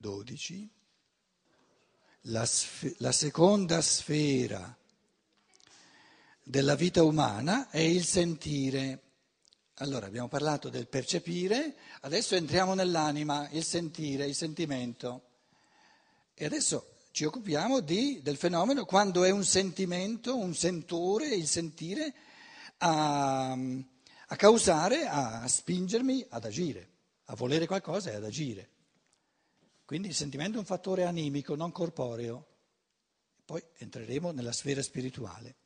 12, la seconda sfera della vita umana è il sentire. Allora abbiamo parlato del percepire, adesso entriamo nell'anima, il sentire, il sentimento. E adesso ci occupiamo del fenomeno quando è un sentimento, un sentore, il sentire a causare, a spingermi ad agire, a volere qualcosa e ad agire. Quindi il sentimento è un fattore animico, non corporeo. Poi entreremo nella sfera spirituale.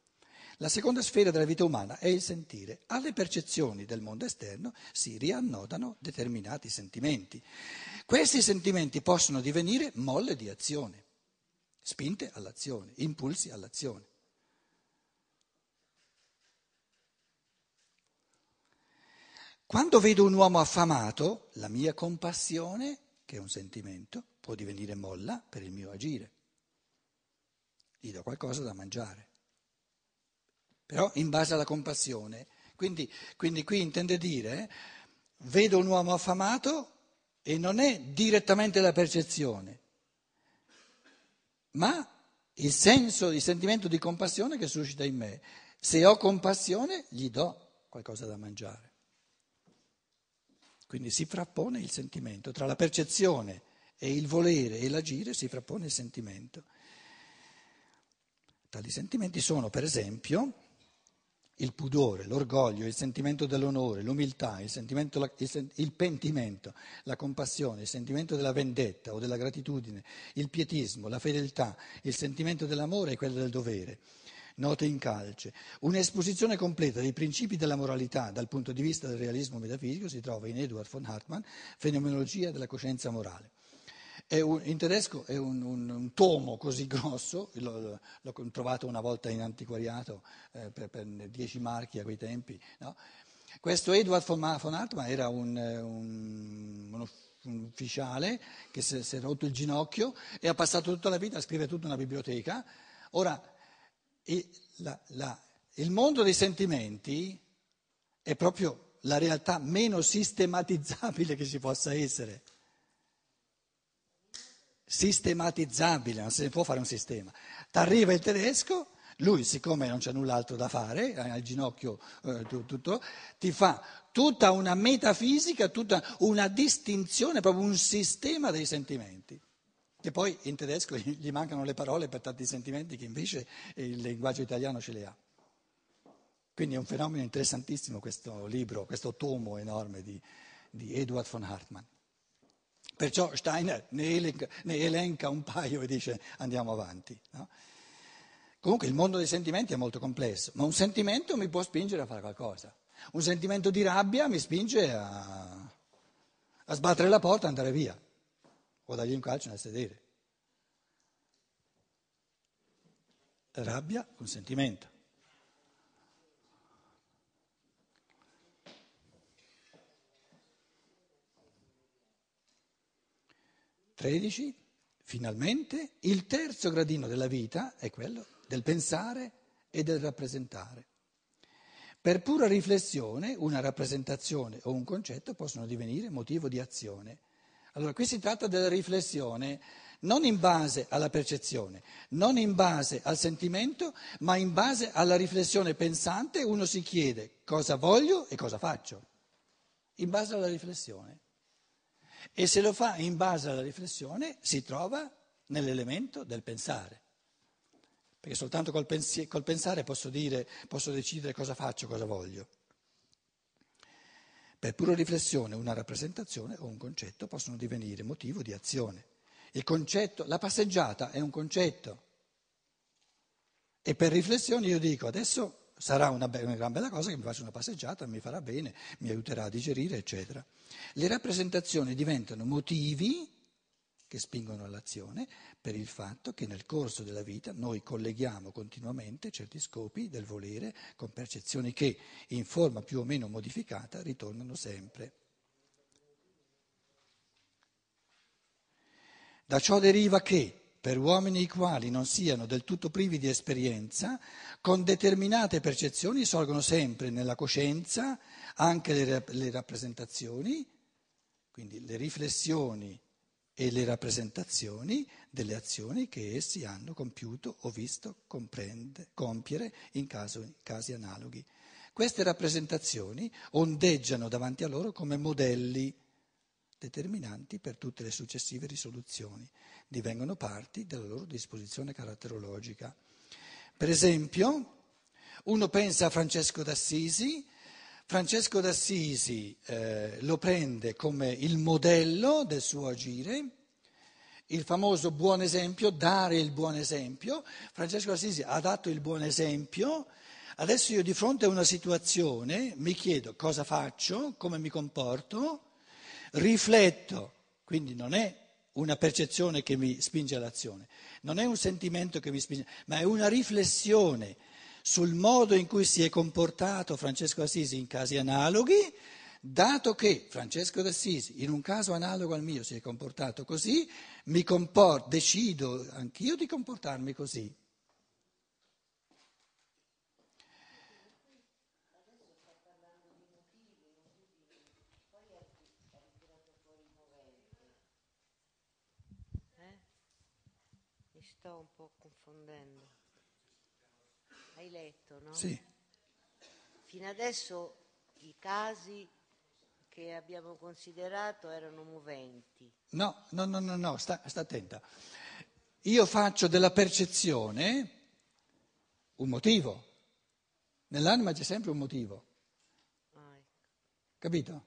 La seconda sfera della vita umana è il sentire. Alle percezioni del mondo esterno si riannodano determinati sentimenti. Questi sentimenti possono divenire molle di azione, spinte all'azione, impulsi all'azione. Quando vedo un uomo affamato, la mia compassione, che è un sentimento, può divenire molla per il mio agire. Gli do qualcosa da mangiare. Però in base alla compassione. Quindi qui intende dire, vedo un uomo affamato e non è direttamente la percezione, ma il senso, il sentimento di compassione che suscita in me. Se ho compassione gli do qualcosa da mangiare. Quindi si frappone il sentimento, tra la percezione e il volere e l'agire si frappone il sentimento. Tali sentimenti sono per esempio il pudore, l'orgoglio, il sentimento dell'onore, l'umiltà, il pentimento, la compassione, il sentimento della vendetta o della gratitudine, il pietismo, la fedeltà, il sentimento dell'amore e quello del dovere. Note in calce. Un'esposizione completa dei principi della moralità dal punto di vista del realismo metafisico si trova in Eduard von Hartmann, Fenomenologia della coscienza morale. In tedesco è un tomo così grosso, l'ho trovato una volta in antiquariato per 10 marchi a quei tempi, no? Questo Eduard von Hartmann era un ufficiale che si è rotto il ginocchio e ha passato tutta la vita a scrivere tutta una biblioteca. Ora, il mondo dei sentimenti è proprio la realtà meno sistematizzabile che ci possa essere. Sistematizzabile, non si può fare un sistema. T'arriva il tedesco, lui siccome non c'è null'altro da fare, al ginocchio tutto, ti fa tutta una metafisica, tutta una distinzione, proprio un sistema dei sentimenti. Che poi in tedesco gli mancano le parole per tanti sentimenti che invece il linguaggio italiano ce le ha. Quindi è un fenomeno interessantissimo questo libro, questo tomo enorme di Eduard von Hartmann. Perciò Steiner ne elenca un paio e dice andiamo avanti. No? Comunque il mondo dei sentimenti è molto complesso, ma un sentimento mi può spingere a fare qualcosa. Un sentimento di rabbia mi spinge a sbattere la porta e andare via, o dargli un calcio nel sedere. Rabbia, un sentimento. Finalmente, il terzo gradino della vita è quello del pensare e del rappresentare. Per pura riflessione, una rappresentazione o un concetto possono divenire motivo di azione. Allora, qui si tratta della riflessione non in base alla percezione, non in base al sentimento, ma in base alla riflessione pensante uno si chiede cosa voglio e cosa faccio, in base alla riflessione. E se lo fa in base alla riflessione si trova nell'elemento del pensare, perché soltanto col pensare posso decidere cosa faccio, cosa voglio. Per pura riflessione una rappresentazione o un concetto possono divenire motivo di azione. Il concetto, la passeggiata è un concetto e per riflessione io dico adesso sarà una gran bella cosa che mi faccia una passeggiata, mi farà bene, mi aiuterà a digerire, eccetera. Le rappresentazioni diventano motivi che spingono all'azione per il fatto che nel corso della vita noi colleghiamo continuamente certi scopi del volere con percezioni che, in forma più o meno modificata, ritornano sempre. Da ciò deriva che, per uomini i quali non siano del tutto privi di esperienza, con determinate percezioni sorgono sempre nella coscienza anche le rappresentazioni, quindi le riflessioni e le rappresentazioni delle azioni che essi hanno compiuto o visto compiere in casi analoghi. Queste rappresentazioni ondeggiano davanti a loro come modelli determinanti per tutte le successive risoluzioni, divengono parti della loro disposizione caratterologica. Per esempio, uno pensa a Francesco d'Assisi. Francesco d'Assisi lo prende come il modello del suo agire, il famoso buon esempio, dare il buon esempio. Francesco d'Assisi ha dato il buon esempio, adesso io di fronte a una situazione mi chiedo cosa faccio, come mi comporto, rifletto, quindi non è una percezione che mi spinge all'azione, non è un sentimento che mi spinge, ma è una riflessione sul modo in cui si è comportato Francesco d'Assisi in casi analoghi, dato che Francesco d'Assisi in un caso analogo al mio si è comportato così, decido anch'io di comportarmi così. Mi sto un po' confondendo. Hai letto, no? Sì. Fino adesso i casi che abbiamo considerato erano moventi. No, sta attenta. Io faccio della percezione un motivo. Nell'anima c'è sempre un motivo. Ah, ecco. Capito?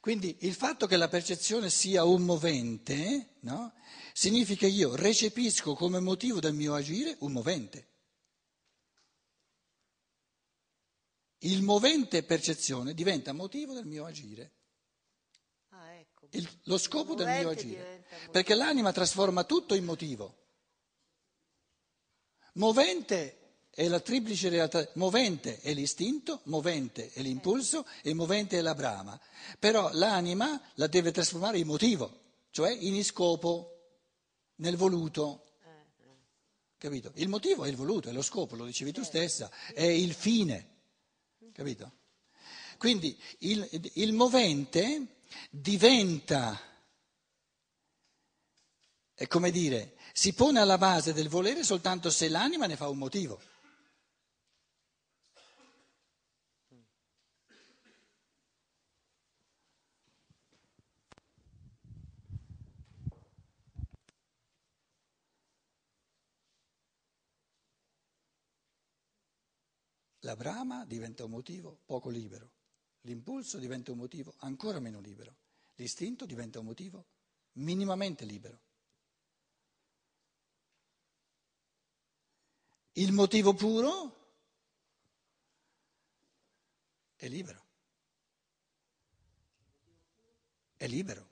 Quindi il fatto che la percezione sia un movente, no? Significa che io recepisco come motivo del mio agire un movente. Il movente percezione diventa motivo del mio agire, ecco. Lo scopo del mio agire, perché l'anima trasforma tutto in motivo. Movente è la triplice realtà, movente è l'istinto, movente è l'impulso e movente è la brama, però l'anima la deve trasformare in motivo, cioè in scopo, nel voluto. Capito? Il motivo è il voluto, è lo scopo, lo dicevi tu stessa, è il fine. Capito? Quindi il movente diventa, è come dire, si pone alla base del volere soltanto se l'anima ne fa un motivo. La brama diventa un motivo poco libero, l'impulso diventa un motivo ancora meno libero, l'istinto diventa un motivo minimamente libero. Il motivo puro è libero. È libero.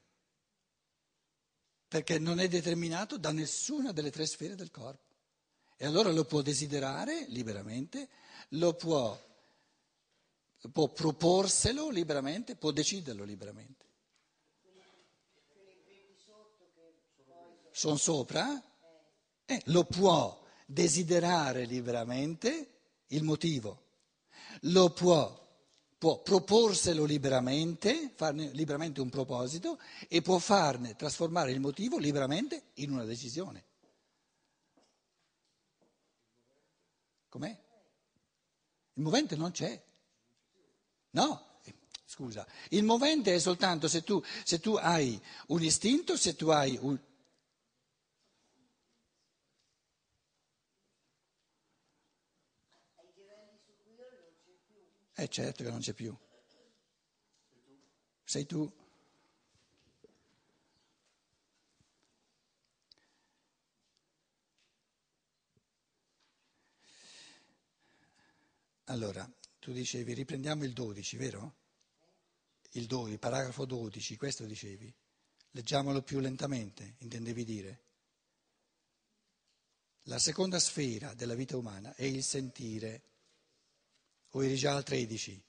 Perché non è determinato da nessuna delle tre sfere del corpo. E allora lo può desiderare liberamente, può proporselo liberamente, può deciderlo liberamente. Sono sopra? Lo può desiderare liberamente il motivo, lo può proporselo liberamente, farne liberamente un proposito e può farne trasformare il motivo liberamente in una decisione. Com'è? Il movente non c'è. No, scusa. Il movente è soltanto se tu hai un istinto, se tu hai un... Ai livelli su cui io non c'è più. Certo che non c'è più. Sei tu. Allora, tu dicevi, riprendiamo il 12, vero? Il paragrafo 12, questo dicevi. Leggiamolo più lentamente, intendevi dire. La seconda sfera della vita umana è il sentire. O eri già al 13?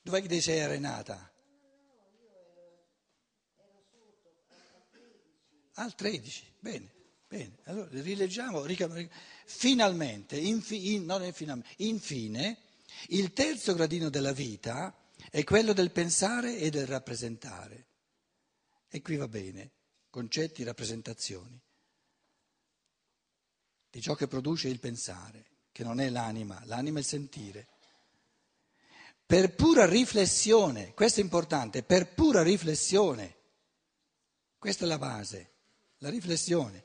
Dov'è che ti sei arenata? Al 13, bene, allora rileggiamo, finalmente, infine, Il terzo gradino della vita è quello del pensare e del rappresentare. E qui va bene, concetti, rappresentazioni, di ciò che produce il pensare, che non è l'anima, l'anima è il sentire. Per pura riflessione, questo è importante, per pura riflessione, questa è la base, la riflessione.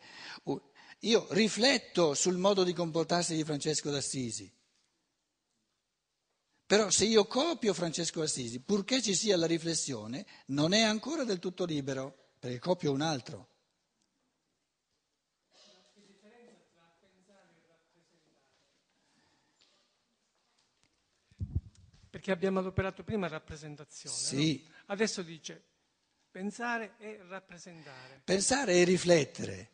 Io rifletto sul modo di comportarsi di Francesco d'Assisi, però se io copio Francesco d'Assisi, purché ci sia la riflessione, non è ancora del tutto libero, perché copio un altro. Che differenza tra pensare e rappresentare? Perché abbiamo adoperato prima rappresentazione, sì. No? Adesso dice pensare e rappresentare. Pensare e riflettere.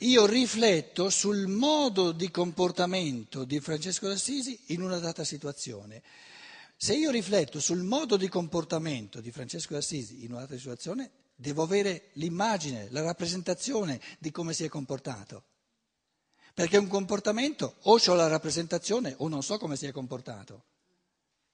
Io rifletto sul modo di comportamento di Francesco d'Assisi in una data situazione. Se io rifletto sul modo di comportamento di Francesco d'Assisi in una data situazione, devo avere l'immagine, la rappresentazione di come si è comportato. Perché un comportamento o ho la rappresentazione o non so come si è comportato.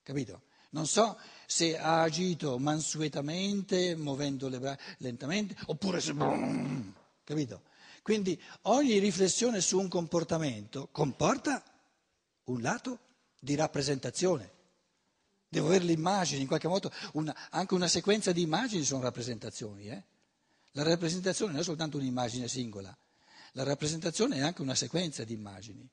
Capito? Non so se ha agito mansuetamente, muovendo le braccia lentamente, oppure se... Capito? Quindi ogni riflessione su un comportamento comporta un lato di rappresentazione. Devo avere l'immagine, in qualche modo, anche una sequenza di immagini sono rappresentazioni. La rappresentazione non è soltanto un'immagine singola, la rappresentazione è anche una sequenza di immagini.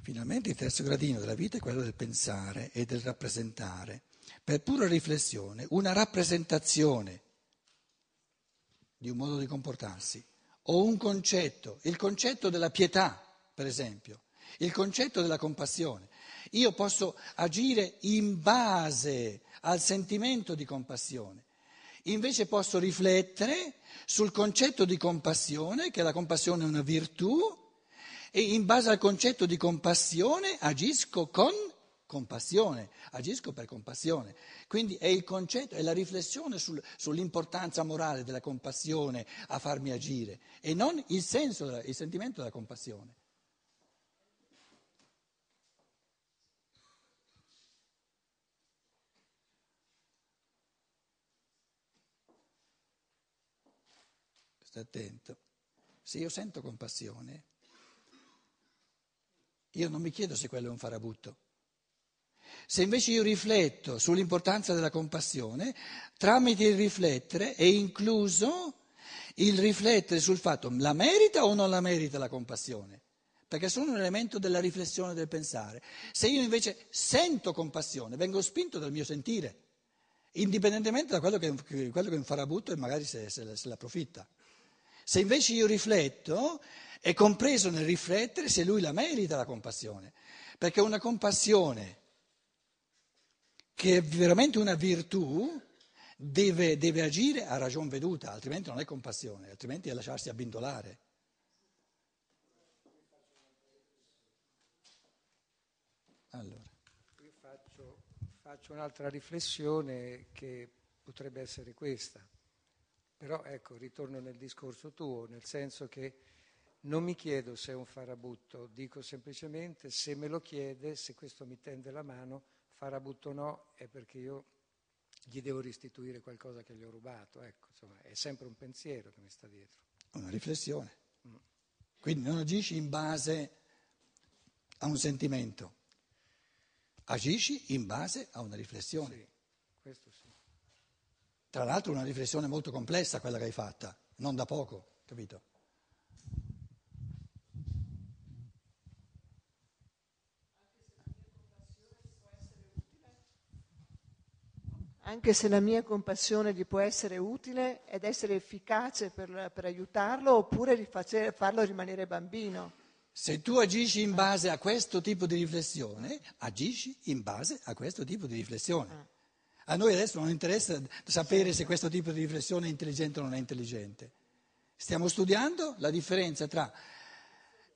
Finalmente il terzo gradino della vita è quello del pensare e del rappresentare. Per pura riflessione, una rappresentazione di un modo di comportarsi o un concetto, il concetto della pietà, per esempio, il concetto della compassione. Io posso agire in base al sentimento di compassione, invece posso riflettere sul concetto di compassione, che la compassione è una virtù, e in base al concetto di compassione agisco con compassione, agisco per compassione. Quindi è il concetto, è la riflessione sull'importanza morale della compassione a farmi agire e non il senso, il sentimento della compassione. Stai attento. Se io sento compassione, io non mi chiedo se quello è un farabutto. Se invece io rifletto sull'importanza della compassione, tramite il riflettere è incluso il riflettere sul fatto la merita o non la merita la compassione, perché sono un elemento della riflessione del pensare. Se io invece sento compassione, vengo spinto dal mio sentire, indipendentemente da quello che è un farabutto e magari se l'approfitta. Se invece io rifletto, è compreso nel riflettere se lui la merita la compassione, perché una compassione che è veramente una virtù, deve agire a ragion veduta, altrimenti non è compassione, altrimenti è lasciarsi abbindolare. Allora. Io faccio un'altra riflessione che potrebbe essere questa, però ecco, ritorno nel discorso tuo, nel senso che non mi chiedo se è un farabutto, dico semplicemente se me lo chiede, se questo mi tende la mano, farabutto no, è perché io gli devo restituire qualcosa che gli ho rubato, ecco, insomma, è sempre un pensiero che mi sta dietro. Una riflessione. Quindi non agisci in base a un sentimento, agisci in base a una riflessione. Sì, questo sì. Tra l'altro una riflessione molto complessa quella che hai fatta, non da poco, capito? Anche se la mia compassione gli può essere utile ed essere efficace per aiutarlo oppure farlo rimanere bambino. Se tu agisci in base a questo tipo di riflessione, agisci in base a questo tipo di riflessione. A noi adesso non interessa sapere se questo tipo di riflessione è intelligente o non è intelligente. Stiamo studiando la differenza tra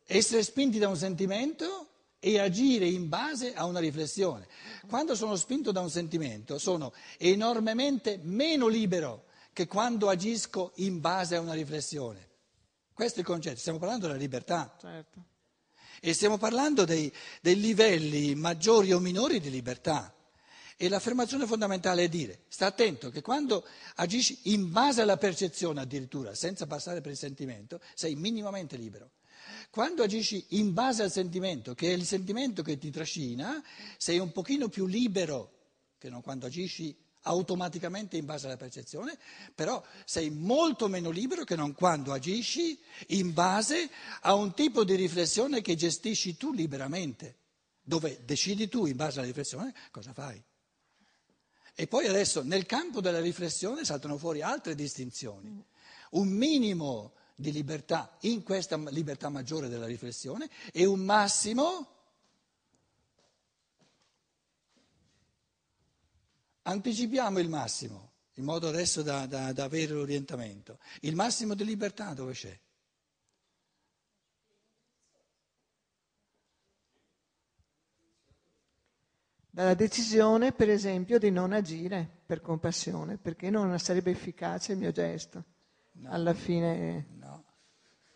essere spinti da un sentimento e agire in base a una riflessione. Quando sono spinto da un sentimento sono enormemente meno libero che quando agisco in base a una riflessione. Questo è il concetto, stiamo parlando della libertà. Certo. E stiamo parlando dei livelli maggiori o minori di libertà. E l'affermazione fondamentale è dire, sta attento che quando agisci in base alla percezione addirittura, senza passare per il sentimento, sei minimamente libero. Quando agisci in base al sentimento, che è il sentimento che ti trascina, sei un pochino più libero che non quando agisci automaticamente in base alla percezione, però sei molto meno libero che non quando agisci in base a un tipo di riflessione che gestisci tu liberamente, dove decidi tu in base alla riflessione cosa fai. E poi adesso nel campo della riflessione saltano fuori altre distinzioni, un minimo di libertà in questa libertà maggiore della riflessione e un massimo anticipiamo il massimo, in modo adesso da avere l'orientamento. Il massimo di libertà dove c'è? Dalla decisione, per esempio, di non agire per compassione, perché non sarebbe efficace il mio gesto alla fine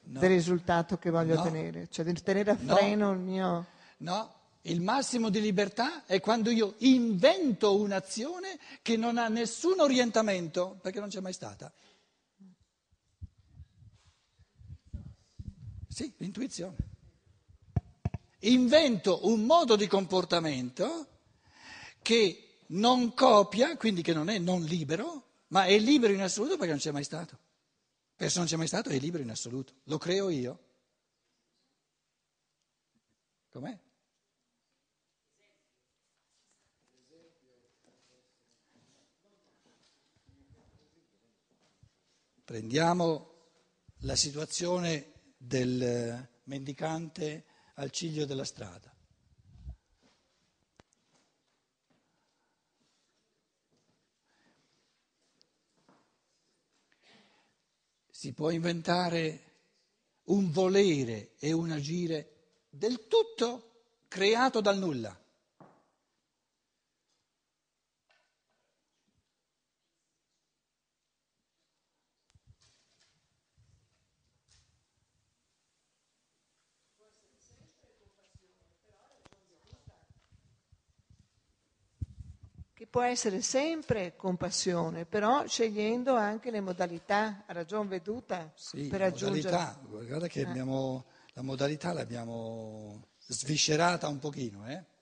del risultato che voglio ottenere. Cioè di tenere a freno il mio... No. Il massimo di libertà è quando io invento un'azione che non ha nessun orientamento, perché non c'è mai stata. Sì, l'intuizione. Invento un modo di comportamento che non copia, quindi che non è non libero, ma è libero in assoluto perché non c'è mai stato. Perché se non c'è mai stato è libero in assoluto. Lo creo io. Com'è? Prendiamo la situazione del mendicante al ciglio della strada. Si può inventare un volere e un agire del tutto creato dal nulla. Può essere sempre compassione, però scegliendo anche le modalità a ragion veduta per raggiungere. Modalità, guarda che abbiamo, la modalità l'abbiamo sviscerata un pochino.